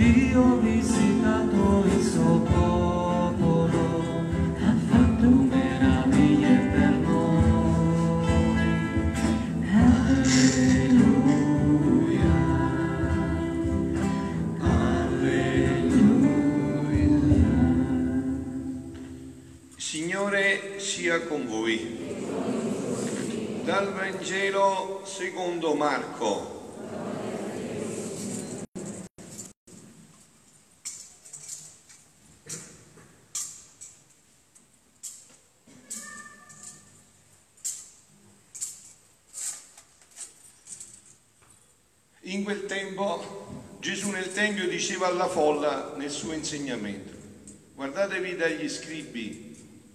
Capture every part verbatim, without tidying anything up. Dio visitato il suo popolo, ha fatto meraviglie per noi. Alleluia, alleluia. Signore sia con voi. Dal Vangelo secondo Marco. In quel tempo Gesù nel tempio diceva alla folla nel suo insegnamento: guardatevi dagli scribi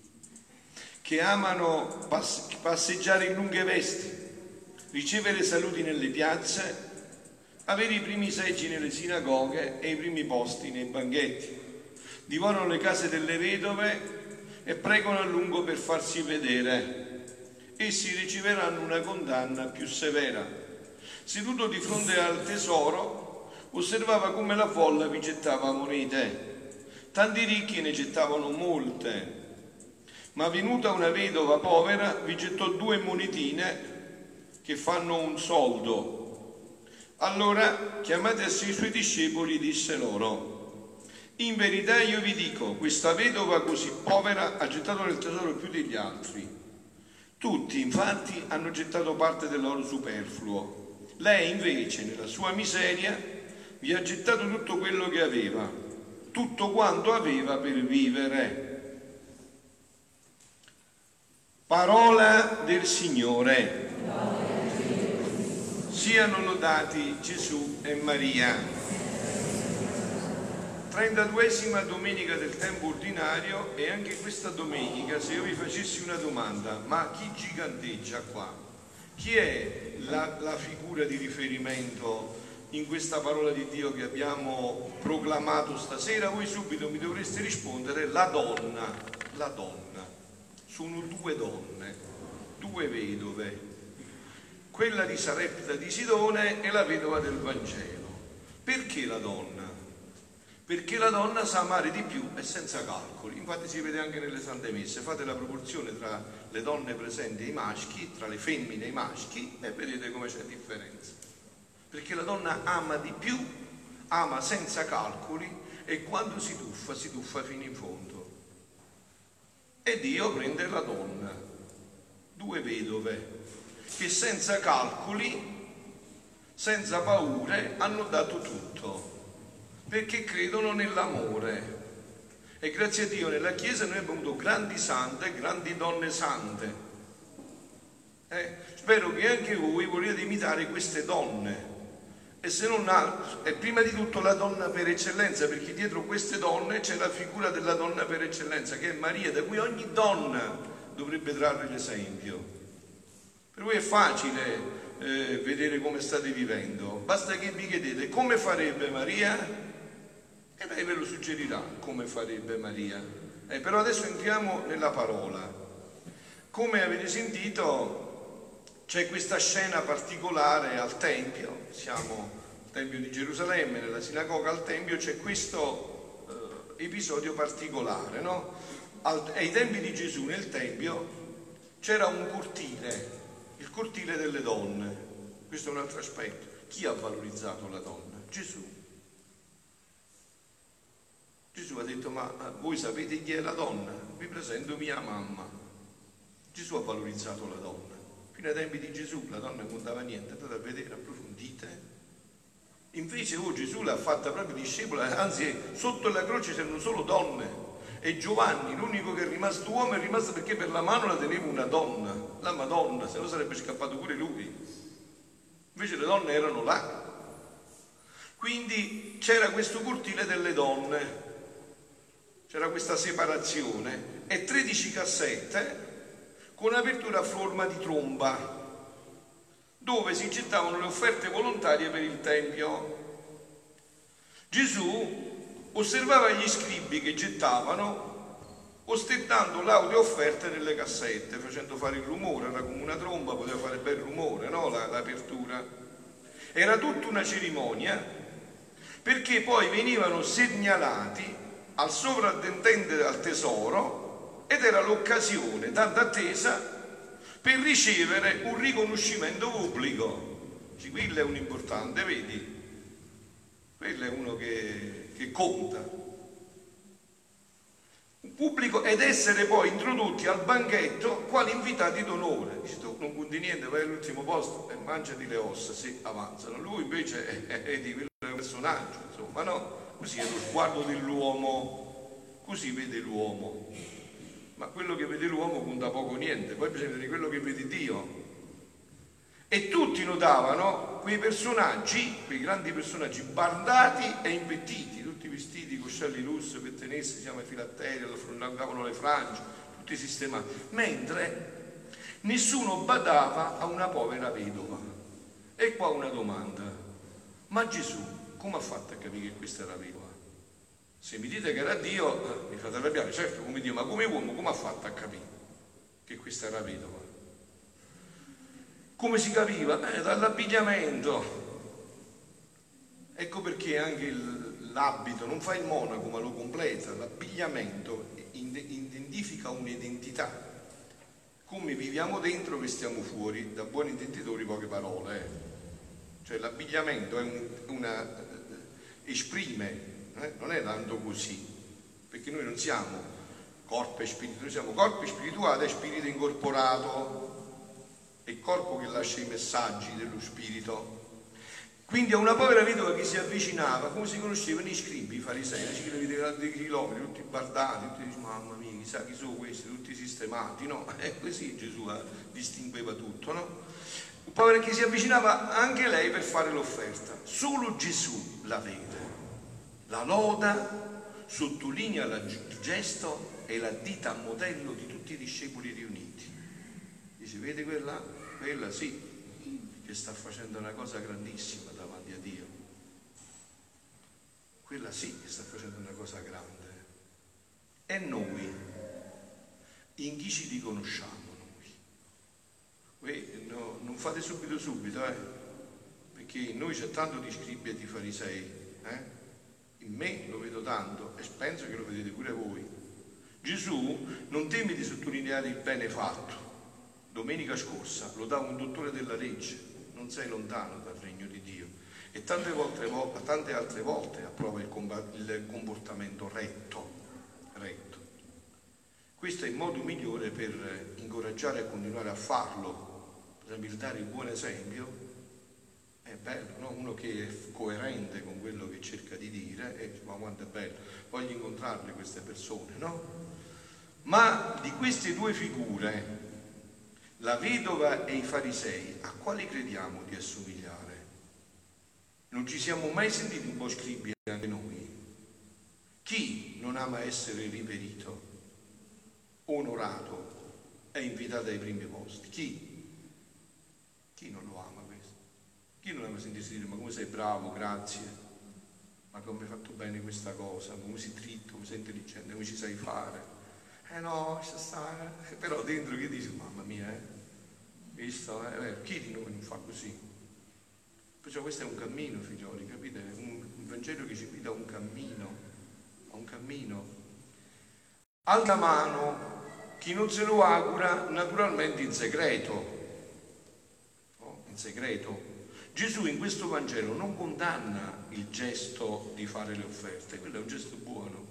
che amano passeggiare in lunghe vesti, ricevere saluti nelle piazze, avere i primi seggi nelle sinagoghe e i primi posti nei banchetti. Divorano le case delle vedove e pregano a lungo per farsi vedere. Essi riceveranno una condanna più severa. Seduto di fronte al tesoro, osservava come la folla vi gettava monete. Tanti ricchi ne gettavano molte, ma venuta una vedova povera vi gettò due monetine che fanno un soldo. Allora, chiamatesi i suoi discepoli, disse loro: in verità io vi dico, questa vedova così povera ha gettato nel tesoro più degli altri. Tutti infatti hanno gettato parte del loro superfluo. Lei invece, nella sua miseria, vi ha gettato tutto quello che aveva, tutto quanto aveva per vivere. Parola del Signore. Siano lodati Gesù e Maria. trentaduesima domenica del tempo ordinario, e anche questa domenica, se io vi facessi una domanda: ma chi giganteggia qua? Chi è la, la figura di riferimento in questa parola di Dio che abbiamo proclamato stasera? Voi subito mi dovreste rispondere: la donna, la donna. Sono due donne, due vedove, quella di Sarepta di Sidone e la vedova del Vangelo. Perché la donna? Perché la donna sa amare di più e senza calcoli. Infatti si vede anche nelle Sante Messe: fate la proporzione tra le donne presenti e i maschi, tra le femmine e i maschi, e vedete come c'è differenza. Perché la donna ama di più, ama senza calcoli, e quando si tuffa, si tuffa fino in fondo. E Dio prende la donna, due vedove, che senza calcoli, senza paure, hanno dato tutto, perché credono nell'amore. E grazie a Dio nella Chiesa noi abbiamo avuto grandi sante, grandi donne sante. Eh, spero che anche voi vogliate imitare queste donne, e se non altro è prima di tutto la donna per eccellenza, perché dietro queste donne c'è la figura della donna per eccellenza, che è Maria, da cui ogni donna dovrebbe trarre l'esempio. Per voi è facile Eh, vedere come state vivendo, basta che vi chiedete come farebbe Maria e lei ve lo suggerirà come farebbe Maria. Eh, però adesso entriamo nella parola. Come avete sentito, c'è questa scena particolare al Tempio. Siamo al Tempio di Gerusalemme, nella sinagoga al Tempio c'è questo eh, episodio particolare, no? Al, ai tempi di Gesù nel Tempio c'era un cortile, il cortile delle donne. Questo è un altro aspetto. Chi ha valorizzato la donna? Gesù. Gesù ha detto: ma voi sapete chi è la donna? Vi presento mia mamma. Gesù ha valorizzato la donna. Fino ai tempi di Gesù la donna non contava niente, andate a vedere, approfondite. Invece oh, Gesù l'ha fatta proprio discepola, anzi sotto la croce c'erano solo donne. E Giovanni, l'unico che è rimasto uomo, è rimasto perché per la mano la teneva una donna, la Madonna, se no sarebbe scappato pure lui. Invece le donne erano là. Quindi c'era questo cortile delle donne, c'era questa separazione, e tredici cassette con apertura a forma di tromba, dove si gettavano le offerte volontarie per il Tempio. Gesù osservava gli scribi che gettavano, ostentando laudi offerte nelle cassette, facendo fare il rumore. Era come una tromba, poteva fare bel rumore, no? L'apertura. Era tutta una cerimonia perché poi venivano segnalati al sovrintendente al tesoro ed era l'occasione tanto attesa per ricevere un riconoscimento pubblico. Cioè, quello è un importante, vedi? Quello è uno che, che conta. Un pubblico, ed essere poi introdotti al banchetto quali invitati d'onore. Dice, tu non conti niente, vai all'ultimo posto e mangiati le ossa, sì, avanzano. Lui invece è, è di quello è un personaggio, insomma, no? Così è lo sguardo dell'uomo, così vede l'uomo. Ma quello che vede l'uomo conta poco o niente, poi bisogna vedere quello che vede Dio. E tutti notavano quei personaggi, quei grandi personaggi bardati e impettiti, tutti vestiti con scialli lusso, pettenesse, si chiama filatteri, allungavano le frange, tutti sistemati, mentre nessuno badava a una povera vedova. E qua una domanda: ma Gesù come ha fatto a capire che questa era vedova? Se mi dite che era Dio, mi fate arrabbiare, certo, come Dio, ma come uomo come ha fatto a capire che questa era vedova? Come si capiva? Eh, dall'abbigliamento. Ecco perché anche il, l'abito non fa il monaco ma lo completa, l'abbigliamento identifica un'identità. Come viviamo dentro, vestiamo fuori, da buoni intenditori poche parole. Eh. Cioè l'abbigliamento è un, una, esprime. Eh, non è tanto così, perché noi non siamo corpo e spirito, noi siamo corpo spirituale e spirito incorporato, è il corpo che lascia i messaggi dello spirito. Quindi a una povera vedova che si avvicinava, come si conoscevano i scribi, i farisei, i chilometri dei chilometri, tutti bardati, tutti dicono, mamma mia, chissà chi sono questi, tutti sistemati, no? E eh, così Gesù distingueva tutto, no? Un povera che si avvicinava anche lei per fare l'offerta, solo Gesù la vede. La loda sottolinea il gesto e la dita a modello di tutti i discepoli riuniti. Dice, vedi quella? Quella sì, che sta facendo una cosa grandissima davanti a Dio. Quella sì che sta facendo una cosa grande. E noi, in chi ci riconosciamo noi? No, non fate subito subito, eh? Perché in noi c'è tanto di scribi e di farisei, eh? In me lo vedo tanto e penso che lo vedete pure voi. Gesù non teme di sottolineare il bene fatto. Domenica scorsa lo dava un dottore della legge, non sei lontano dal regno di Dio, e tante, volte, tante altre volte approva il comportamento retto, retto. Questo è il modo migliore per incoraggiare e continuare a farlo, per dare il buon esempio. È bello, no? Uno che è coerente con quello che cerca di dire, e, ma quanto è bello, voglio incontrarle queste persone, no? Ma di queste due figure, la vedova e i farisei, a quali crediamo di assomigliare? Non ci siamo mai sentiti un po' scribi anche noi? Chi non ama essere riverito, onorato, è invitato ai primi posti? Chi? Chi non lo ama? Io non avevo sentito dire, ma come sei bravo, grazie, ma come hai fatto bene questa cosa, ma come sei dritto, come sei intelligente, come ci sai fare. Eh no, sta stare. Però dentro che dici, mamma mia, eh? Visto? Eh? Chi di noi non fa così? Perciò questo è un cammino, figlioli, capite? Un, un Vangelo che ci guida a un cammino, a un cammino. Alta mano, chi non se lo augura, naturalmente in segreto. No? In segreto. Gesù in questo Vangelo non condanna il gesto di fare le offerte, quello è un gesto buono.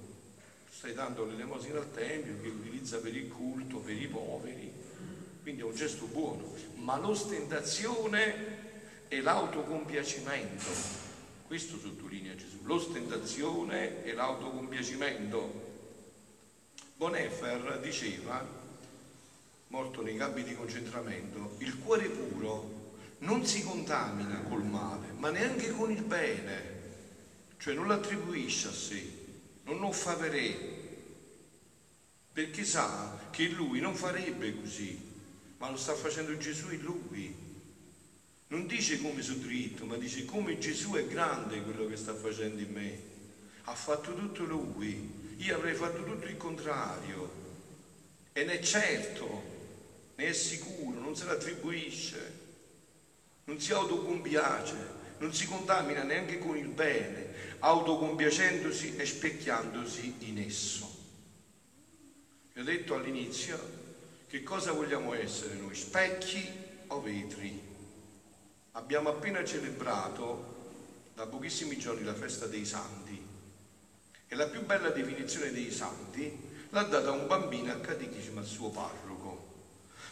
Stai dando l'elemosina al Tempio che utilizza per il culto, per i poveri, quindi è un gesto buono. Ma l'ostentazione e l'autocompiacimento, questo sottolinea Gesù, l'ostentazione e l'autocompiacimento. Bonhoeffer diceva, morto nei campi di concentramento, il cuore puro non si contamina col male, ma neanche con il bene, cioè non lo attribuisce a sé, non lo fa per sé, perché sa che lui non farebbe così, ma lo sta facendo Gesù in lui. Non dice come sono dritto, ma dice come Gesù è grande quello che sta facendo in me. Ha fatto tutto lui, io avrei fatto tutto il contrario, e ne è certo, ne è sicuro, non se lo attribuisce. Non si autocompiace, non si contamina neanche con il bene, autocompiacendosi e specchiandosi in esso. Vi ho detto all'inizio che cosa vogliamo essere noi, specchi o vetri? Abbiamo appena celebrato da pochissimi giorni la festa dei santi e la più bella definizione dei santi l'ha data un bambino al catechismo al suo parroco.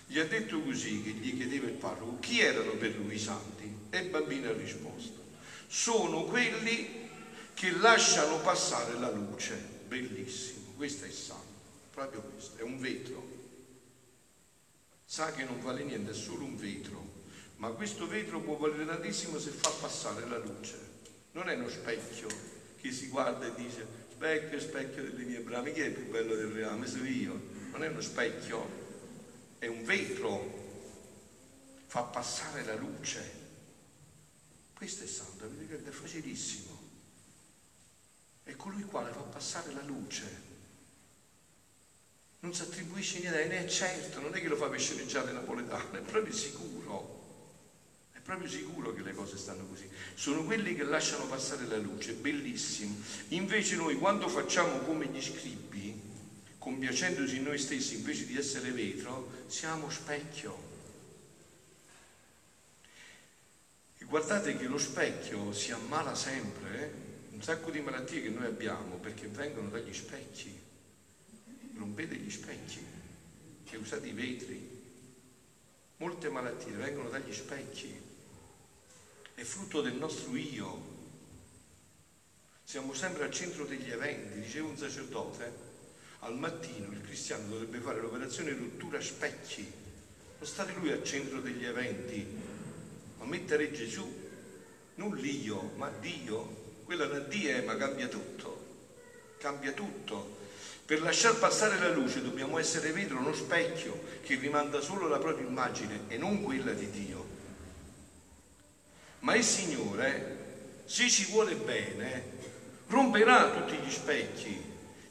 Gli ha detto così, che gli chiedeva il parroco, chi erano per lui i santi? E il bambino ha risposto, sono quelli che lasciano passare la luce. Bellissimo, questo è il santo, proprio questo, è un vetro. Sa che non vale niente, è solo un vetro, ma questo vetro può valere tantissimo se fa passare la luce. Non è uno specchio che si guarda e dice, specchio, specchio delle mie brame, chi è il più bello del reame? Sono io. Non è uno specchio, è un vetro, fa passare la luce. Questo è santo, è facilissimo. È colui il quale fa passare la luce. Non si attribuisce niente, ne è certo, non è che lo fa per sceneggiare Napoletano, è proprio sicuro, è proprio sicuro che le cose stanno così. Sono quelli che lasciano passare la luce, bellissimo. Invece noi quando facciamo come gli scribi, compiacendosi in noi stessi invece di essere vetro, siamo specchio. E guardate che lo specchio si ammala sempre, eh? Un sacco di malattie che noi abbiamo perché vengono dagli specchi. Rompete gli specchi e usate i vetri. Molte malattie vengono dagli specchi, è frutto del nostro io. Siamo sempre al centro degli eventi. Diceva un sacerdote, al mattino il cristiano dovrebbe fare l'operazione rottura specchi, non stare lui al centro degli eventi, ma mettere Gesù, non l'io ma Dio. Quella da Dio, ma cambia tutto, cambia tutto. Per lasciar passare la luce dobbiamo essere vetro, uno specchio che rimanda solo la propria immagine e non quella di Dio. Ma il Signore, se ci vuole bene, romperà tutti gli specchi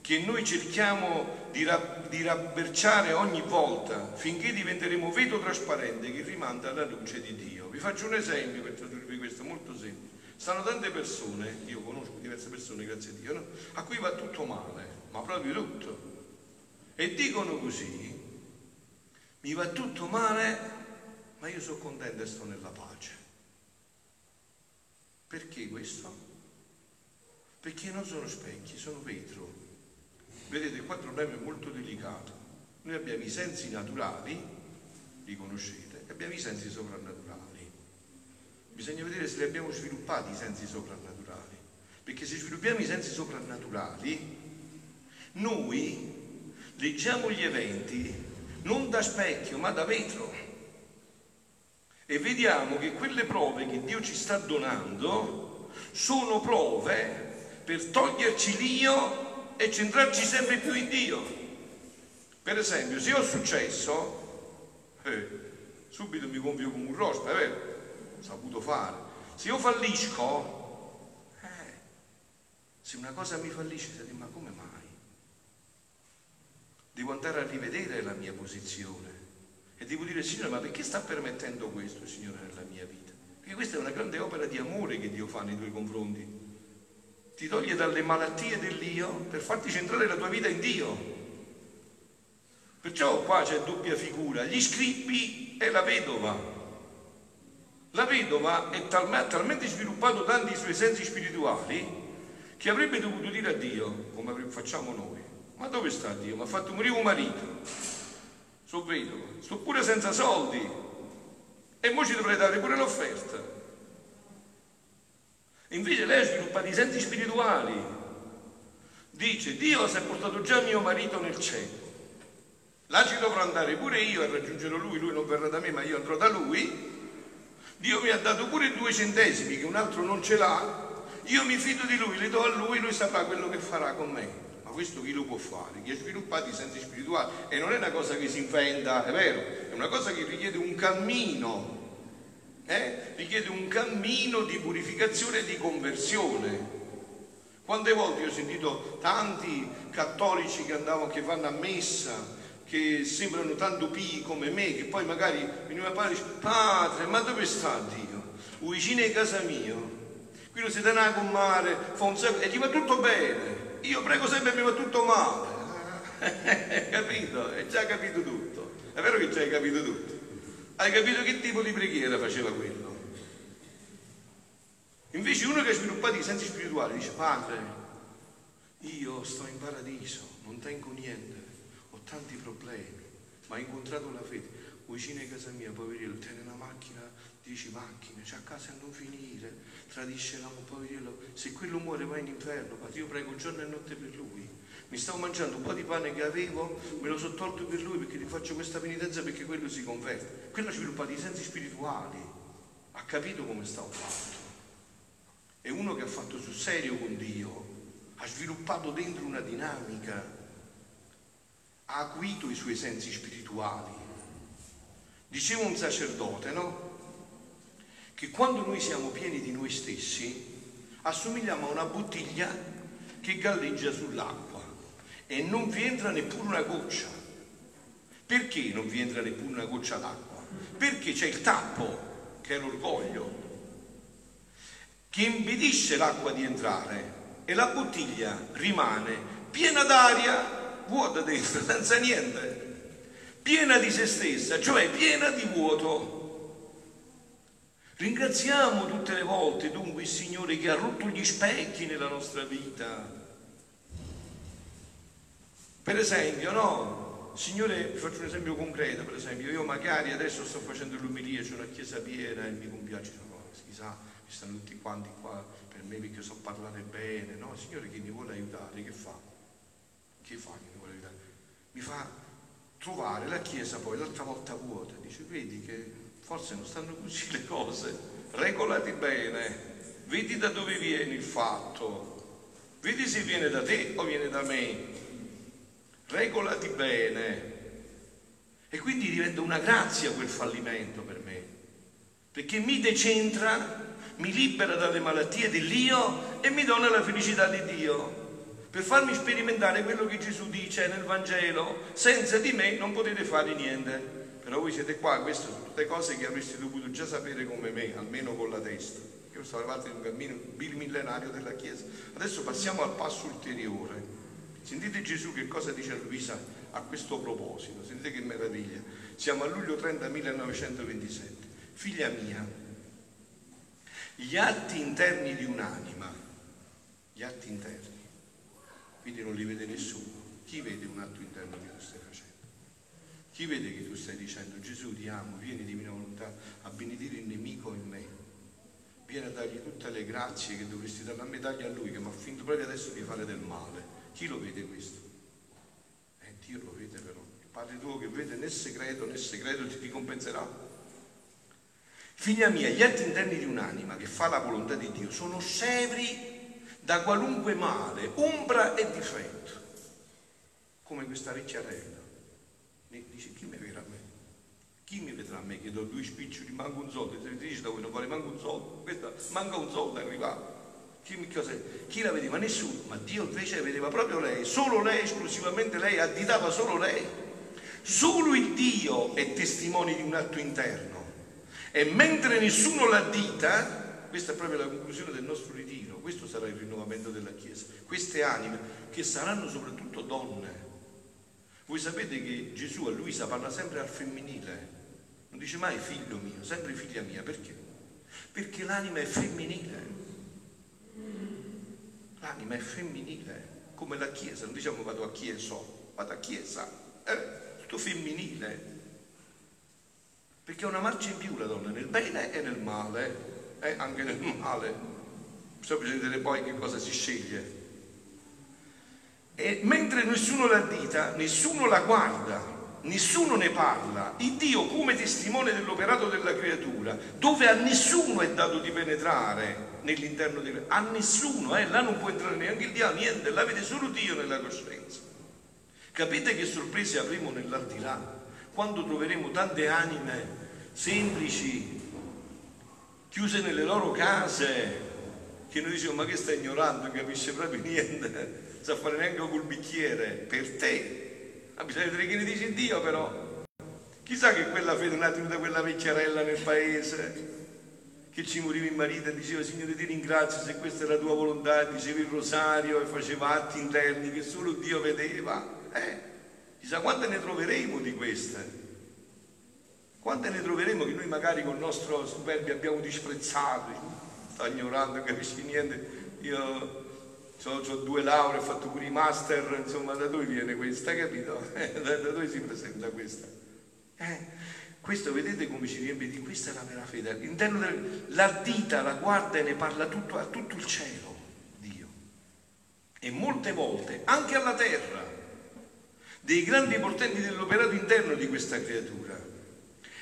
che noi cerchiamo di, ra- di rabberciare ogni volta, finché diventeremo vetro trasparente che rimanda la luce di Dio. Vi faccio un esempio per tradurvi questo, molto semplice. Stanno tante persone, io conosco diverse persone, grazie a Dio, no? A cui va tutto male, ma proprio tutto. E dicono così, mi va tutto male, ma io sono contento e sto nella pace. Perché questo? Perché non sono specchi, sono vetro. Vedete, qua il problema è molto delicato. Noi abbiamo i sensi naturali, li conoscete, e abbiamo i sensi soprannaturali. Bisogna vedere se li abbiamo sviluppati i sensi soprannaturali, perché se sviluppiamo i sensi soprannaturali noi leggiamo gli eventi non da specchio ma da vetro e vediamo che quelle prove che Dio ci sta donando sono prove per toglierci l'io e centrarci sempre più in Dio. Per esempio, se ho successo, eh, subito mi compio come un rospo, è vero? Saputo fare. Se io fallisco, eh, se una cosa mi fallisce, si dice, ma come mai? Devo andare a rivedere la mia posizione e devo dire, Signore, ma perché sta permettendo questo, Signore, nella mia vita? Perché questa è una grande opera di amore che Dio fa nei tuoi confronti. Ti toglie dalle malattie dell'io per farti centrare la tua vita in Dio. Perciò qua c'è doppia figura, gli scribi e la vedova. La vedova è talmente, talmente sviluppato tanti i suoi sensi spirituali che avrebbe dovuto dire a Dio, come facciamo noi, ma dove sta Dio? Mi ha fatto morire un marito, sono vedova, sto pure senza soldi e mo ci dovrei dare pure l'offerta. Invece lei ha sviluppato i sensi spirituali, dice, Dio si è portato già mio marito nel cielo, là ci dovrò andare pure io e raggiungerò lui, lui non verrà da me ma io andrò da lui. Dio mi ha dato pure due centesimi che un altro non ce l'ha, io mi fido di lui, li do a lui, lui saprà quello che farà con me. Ma questo chi lo può fare? Chi ha sviluppato i sensi spirituali? E non è una cosa che si inventa, è vero, è una cosa che richiede un cammino, eh? richiede un cammino di purificazione e di conversione. Quante volte io ho sentito tanti cattolici che andavano, che vanno a messa, che sembrano tanto pii come me, che poi magari veniva a parlare e dice, padre, ma dove sta Dio? Vicino a casa mia, qui non si teneva con mare, fa un secolo, e gli va tutto bene, io prego sempre e mi va tutto male. Capito? Hai già capito tutto. È vero che già hai capito tutto. Hai capito che tipo di preghiera faceva quello. Invece uno che ha sviluppato i sensi spirituali dice: padre, io sto in paradiso, non tengo niente, ho tanti problemi, ma ho incontrato la fede. Vicino a casa mia, poverello, tiene una macchina, dieci macchine, c'è a casa a non finire, tradisce l'amo, poverello, se quello muore va in inferno, padre, io prego giorno e notte per lui. Mi stavo mangiando un po' di pane che avevo, me lo sono tolto per lui perché gli faccio questa penitenza perché quello si converte. Quello ha sviluppato i sensi spirituali, ha capito come stavo fatto. È uno che ha fatto sul serio con Dio, ha sviluppato dentro una dinamica, ha acuito i suoi sensi spirituali. Diceva un sacerdote, no? Che quando noi siamo pieni di noi stessi, assomigliamo a una bottiglia che galleggia sull'acqua e non vi entra neppure una goccia. Perché non vi entra neppure una goccia d'acqua? Perché c'è il tappo, che è l'orgoglio, che impedisce l'acqua di entrare, e la bottiglia rimane piena d'aria, vuota dentro, senza niente, piena di se stessa, cioè piena di vuoto. Ringraziamo tutte le volte dunque il Signore che ha rotto gli specchi nella nostra vita. Per esempio, no, Signore, vi faccio un esempio concreto, per esempio, io magari adesso sto facendo l'umilia, c'è una chiesa piena e mi compiace, no, chissà, ci stanno tutti quanti qua per me perché so parlare bene, no, il Signore che mi vuole aiutare, che fa? Che fa che mi vuole aiutare? Mi fa trovare la chiesa poi l'altra volta vuota, dice, vedi che forse non stanno così le cose, regolati bene, vedi da dove viene il fatto, vedi se viene da te o viene da me. Regolati bene. E quindi diventa una grazia quel fallimento per me, perché mi decentra, mi libera dalle malattie dell'io e mi dona la felicità di Dio, per farmi sperimentare quello che Gesù dice nel Vangelo: senza di me non potete fare niente. Però voi siete qua, queste sono tutte cose che avreste dovuto già sapere come me, almeno con la testa, perché questa è parte di un cammino bimillenario della Chiesa. Adesso passiamo al passo ulteriore. Sentite Gesù che cosa dice a Luisa a questo proposito, sentite che meraviglia. Siamo a luglio trenta millenovecentoventisette. Figlia mia, gli atti interni di un'anima, gli atti interni, quindi non li vede nessuno. Chi vede un atto interno che tu stai facendo? Chi vede che tu stai dicendo: Gesù ti amo, vieni di mia volontà a benedire il nemico in me, vieni a dargli tutte le grazie che dovresti dare a me, dagli a lui che mi ha finto proprio adesso di fare del male. Chi lo vede questo? Eh, Dio lo vede però. Il Padre tuo che vede nel segreto, nel segreto ti ricompenserà. Figlia mia, gli atti interni di un'anima che fa la volontà di Dio sono scevri da qualunque male, ombra e difetto. Come questa ricciarella. E dice: chi mi vedrà a me? Chi mi vedrà a me? Che do due spiccioli, manca un soldo. Se mi dice da voi non vale manco un soldo, questa manca un soldo è arrivato. Chi la vedeva? Nessuno, ma Dio invece vedeva proprio lei, solo lei, esclusivamente lei, additava solo lei. Solo il Dio è testimone di un atto interno, e mentre nessuno l'addita, questa è proprio la conclusione del nostro ritiro, questo sarà il rinnovamento della Chiesa, queste anime che saranno soprattutto donne. Voi sapete che Gesù a Luisa parla sempre al femminile, non dice mai figlio mio, sempre figlia mia. Perché? Perché l'anima è femminile. L'anima è femminile, come la Chiesa, non diciamo vado a chiesa, vado a chiesa, è tutto femminile, perché è una marcia in più la donna, nel bene e nel male, eh, anche nel male, bisogna vedere poi che cosa si sceglie. E mentre nessuno la dita, nessuno la guarda, nessuno ne parla, il Dio come testimone dell'operato della creatura, dove a nessuno è dato di penetrare nell'interno di creatura, a nessuno, eh, là non può entrare neanche il diavolo, niente, là vede solo Dio nella coscienza. Capite che sorprese avremo nell'aldilà quando troveremo tante anime semplici, chiuse nelle loro case, che noi diciamo: ma che sta ignorando, non capisce proprio niente, non sa fare neanche col bicchiere, per te. Ah, bisogna vedere che ne dice Dio però. Chissà che quella fede non ha tenuta quella vecchiarella nel paese, che ci moriva in marito e diceva: Signore, ti ringrazio se questa è la tua volontà, diceva il rosario e faceva atti interni che solo Dio vedeva. Eh, chissà quante ne troveremo di queste, quante ne troveremo che noi magari con il nostro superbio abbiamo disprezzato. Sta ignorando, non capisci niente, io ho due lauree, ho fatto pure i master, insomma, da dove viene questa, capito? Da dove si presenta questa? Eh, questo vedete come ci riempie di questa è la vera fede. All'interno dell'ardita la guarda e ne parla tutto, a tutto il cielo, Dio. E molte volte, anche alla terra, dei grandi portenti dell'operato interno di questa creatura.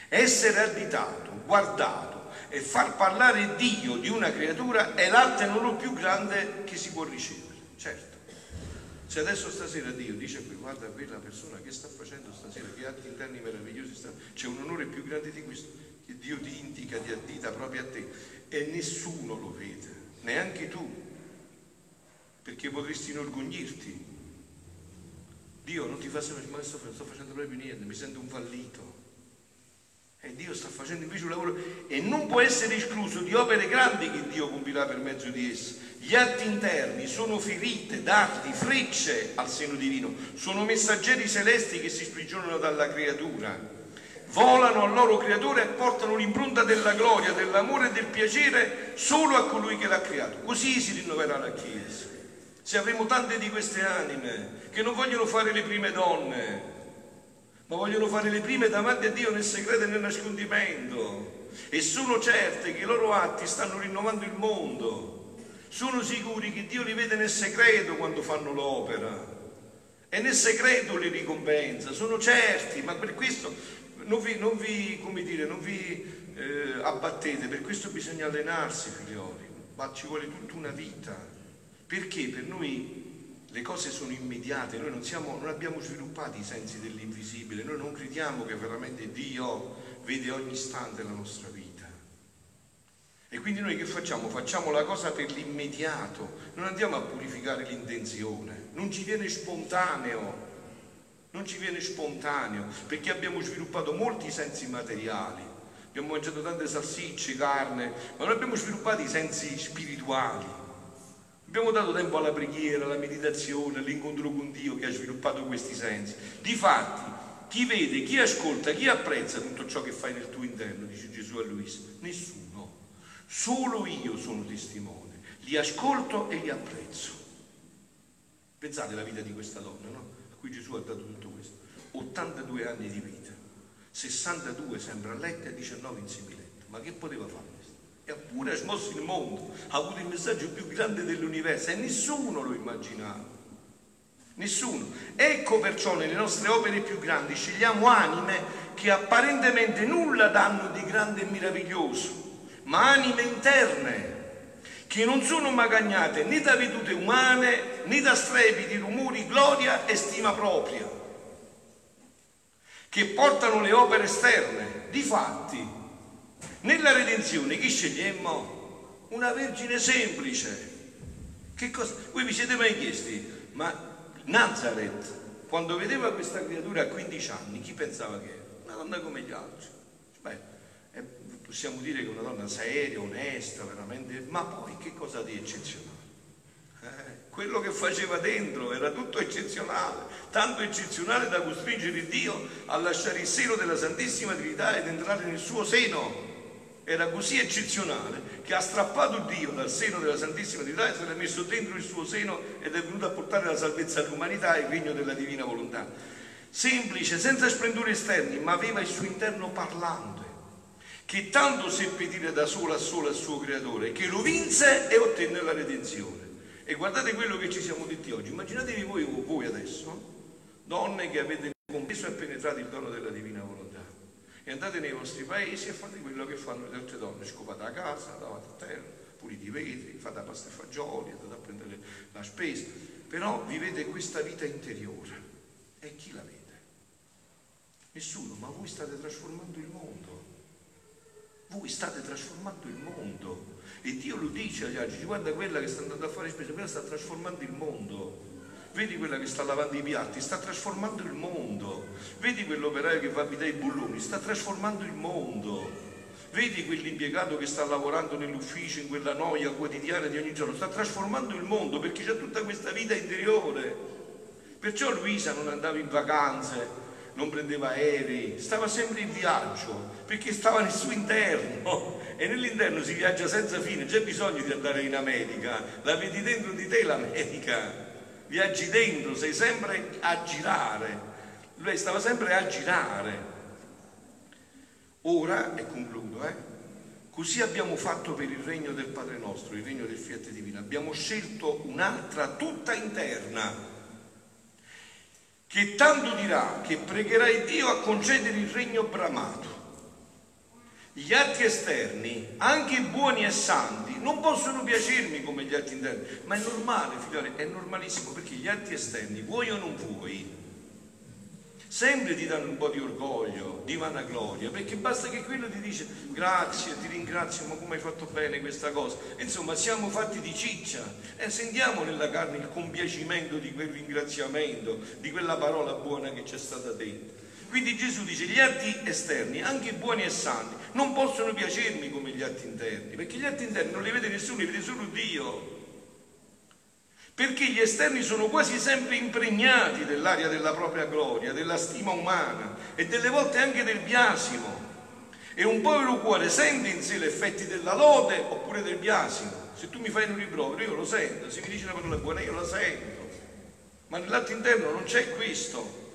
Essere arditato, guardato, e far parlare Dio di una creatura è l'arte non lo più grande che si può ricevere, certo. Se adesso stasera Dio dice: guarda quella persona che sta facendo stasera, che atti interni meravigliosi sta, c'è un onore più grande di questo, che Dio ti indica, ti addita proprio a te, e nessuno lo vede, neanche tu, perché potresti inorgoglirti. Dio non ti fa sapere: ma sto, sto facendo proprio niente, mi sento un fallito. E Dio sta facendo invece un lavoro e non può essere escluso di opere grandi che Dio compirà per mezzo di esse. Gli atti interni sono ferite, dardi, frecce al seno divino, sono messaggeri celesti che si sprigionano dalla creatura, volano al loro creatore e portano l'impronta della gloria, dell'amore e del piacere solo a colui che l'ha creato. Così si rinnoverà la Chiesa, se avremo tante di queste anime che non vogliono fare le prime donne, ma vogliono fare le prime davanti a Dio nel segreto e nel nascondimento, e sono certe che i loro atti stanno rinnovando il mondo, sono sicuri che Dio li vede nel segreto quando fanno l'opera e nel segreto li ricompensa, sono certi. Ma per questo non vi, non vi, come dire, non vi eh, abbattete, per questo bisogna allenarsi, figlioli, ma ci vuole tutta una vita, perché per noi le cose sono immediate, noi non, siamo, non abbiamo sviluppato i sensi dell'invisibile, noi non crediamo che veramente Dio vede ogni istante la nostra vita. E quindi noi che facciamo? Facciamo la cosa per l'immediato, non andiamo a purificare l'intenzione, non ci viene spontaneo, non ci viene spontaneo, perché abbiamo sviluppato molti sensi materiali, abbiamo mangiato tante salsicce, carne, ma non abbiamo sviluppato i sensi spirituali. Abbiamo dato tempo alla preghiera, alla meditazione, all'incontro con Dio che ha sviluppato questi sensi. Difatti, chi vede, chi ascolta, chi apprezza tutto ciò che fai nel tuo interno, dice Gesù a Luisa? Nessuno. Solo io sono testimone. Li ascolto e li apprezzo. Pensate alla vita di questa donna, no? A cui Gesù ha dato tutto questo. ottantadue anni di vita, sessantadue sempre a letto e diciannove in semiletto. Ma che poteva fare? Eppure ha smosso il mondo, ha avuto il messaggio più grande dell'universo e nessuno lo immaginava, nessuno. Ecco perciò nelle nostre opere più grandi scegliamo anime che apparentemente nulla danno di grande e meraviglioso, ma anime interne che non sono magagnate né da vedute umane né da strepiti, rumori, gloria e stima propria, che portano le opere esterne. Difatti, nella redenzione chi scegliemmo? Una vergine semplice. Che cosa? Voi vi siete mai chiesti, ma Nazareth, quando vedeva questa creatura a quindici anni, chi pensava che era? Una donna come gli altri. Beh, eh, possiamo dire che è una donna seria, onesta, veramente, ma poi che cosa di eccezionale? Eh, quello che faceva dentro era tutto eccezionale, tanto eccezionale da costringere Dio a lasciare il seno della Santissima Trinità ed entrare nel suo seno. Era così eccezionale che ha strappato Dio dal seno della Santissima Trinità e se l'ha messo dentro il suo seno ed è venuto a portare la salvezza all'umanità e il regno della divina volontà. Semplice, senza splendori esterni, ma aveva il suo interno parlante, che tanto seppe dire da sola a sola al suo creatore, che lo vinse e ottenne la redenzione. E guardate quello che ci siamo detti oggi, immaginatevi voi, voi adesso, donne che avete compreso e penetrato il dono della divina volontà, e andate nei vostri paesi e fate quello che fanno le altre donne, scopate la casa, lavate a terra, pulite i vetri, fate la pasta e fagioli, andate a prendere la spesa, però vivete questa vita interiore. E chi la vede? Nessuno, ma voi state trasformando il mondo. Voi state trasformando il mondo e Dio lo dice agli altri: guarda quella che sta andando a fare spesa, quella sta trasformando il mondo, vedi quella che sta lavando i piatti, sta trasformando il mondo, vedi quell'operaio che va a pitare i bulloni, sta trasformando il mondo, Vedi quell'impiegato che sta lavorando nell'ufficio, in quella noia quotidiana di ogni giorno, sta trasformando il mondo perché c'è tutta questa vita interiore. Perciò Luisa non andava in vacanze, non prendeva aerei, stava sempre in viaggio perché stava nel suo interno, e nell'interno si viaggia senza fine. C'è bisogno di andare in America, la vedi dentro di te l'America, viaggi dentro, sei sempre a girare. Lei stava sempre a girare. Ora, e concludo, eh, così abbiamo fatto per il regno del Padre nostro, il regno del Fiat Divino. Abbiamo scelto un'altra tutta interna, che tanto dirà che pregherai Dio a concedere il regno bramato. Gli atti esterni, anche buoni e santi, non possono piacermi come gli atti interni, ma è normale, figlioli, è normalissimo, perché gli atti esterni, vuoi o non vuoi, sempre ti danno un po' di orgoglio, di vanagloria, perché basta che quello ti dice grazie, ti ringrazio, ma come hai fatto bene questa cosa. Insomma, siamo fatti di ciccia e sentiamo nella carne il compiacimento di quel ringraziamento, di quella parola buona che ci è stata detta. Quindi Gesù dice: gli atti esterni, anche buoni e santi, non possono piacermi come gli atti interni, perché gli atti interni non li vede nessuno, li vede solo Dio. Perché gli esterni sono quasi sempre impregnati dell'aria della propria gloria, della stima umana e delle volte anche del biasimo. E un povero cuore sente in sé gli effetti della lode oppure del biasimo. Se tu mi fai un rimprovero, io lo sento, se mi dici una parola buona, io la sento. Ma nell'atto interno non c'è questo.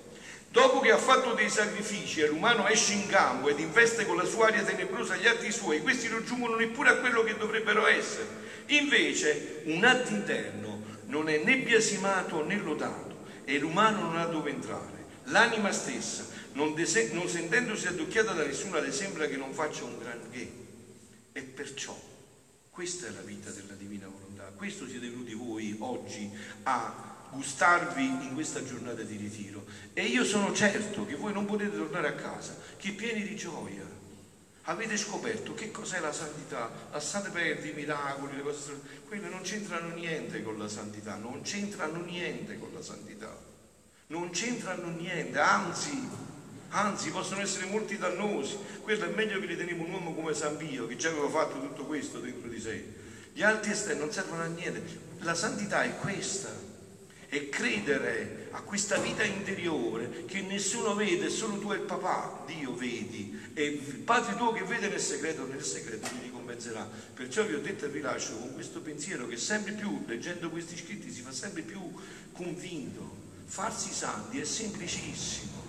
Dopo che ha fatto dei sacrifici e l'umano esce in campo ed investe con la sua aria tenebrosa gli atti suoi, questi non giungono neppure a quello che dovrebbero essere. Invece un atto interno non è né biasimato né lodato, e l'umano non ha dove entrare. L'anima stessa, non, dese- non sentendosi addocchiata da nessuno, le sembra che non faccia un granché. E perciò questa è la vita della divina volontà. Questo siete venuti voi oggi a gustarvi in questa giornata di ritiro, e io sono certo che voi non potete tornare a casa che pieni di gioia. Avete scoperto che cos'è la santità, passate per i miracoli, le cose, quelle non c'entrano niente con la santità, non c'entrano niente con la santità, non c'entrano niente, anzi, anzi possono essere molti dannosi. Quello è meglio che li teniamo un uomo come San Pio, che già aveva fatto tutto questo dentro di sé. Gli altri esterni non servono a niente, la santità è questa. E credere a questa vita interiore che nessuno vede, solo tu e il papà, Dio vedi, e il Padre tuo che vede nel segreto, nel segreto ti ricompenserà. Perciò vi ho detto e vi lascio con questo pensiero che sempre più, leggendo questi scritti, si fa sempre più convinto. Farsi santi è semplicissimo,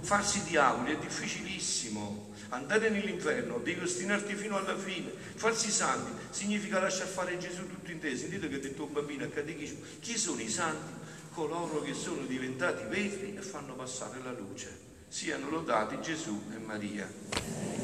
farsi diavoli è difficilissimo, andare nell'inferno devi ostinarti fino alla fine. Farsi santi significa lasciar fare Gesù tutto in te. Sentite che ha detto un bambino al catechismo: chi sono i santi? Coloro che sono diventati vetri e fanno passare la luce. Siano lodati Gesù e Maria.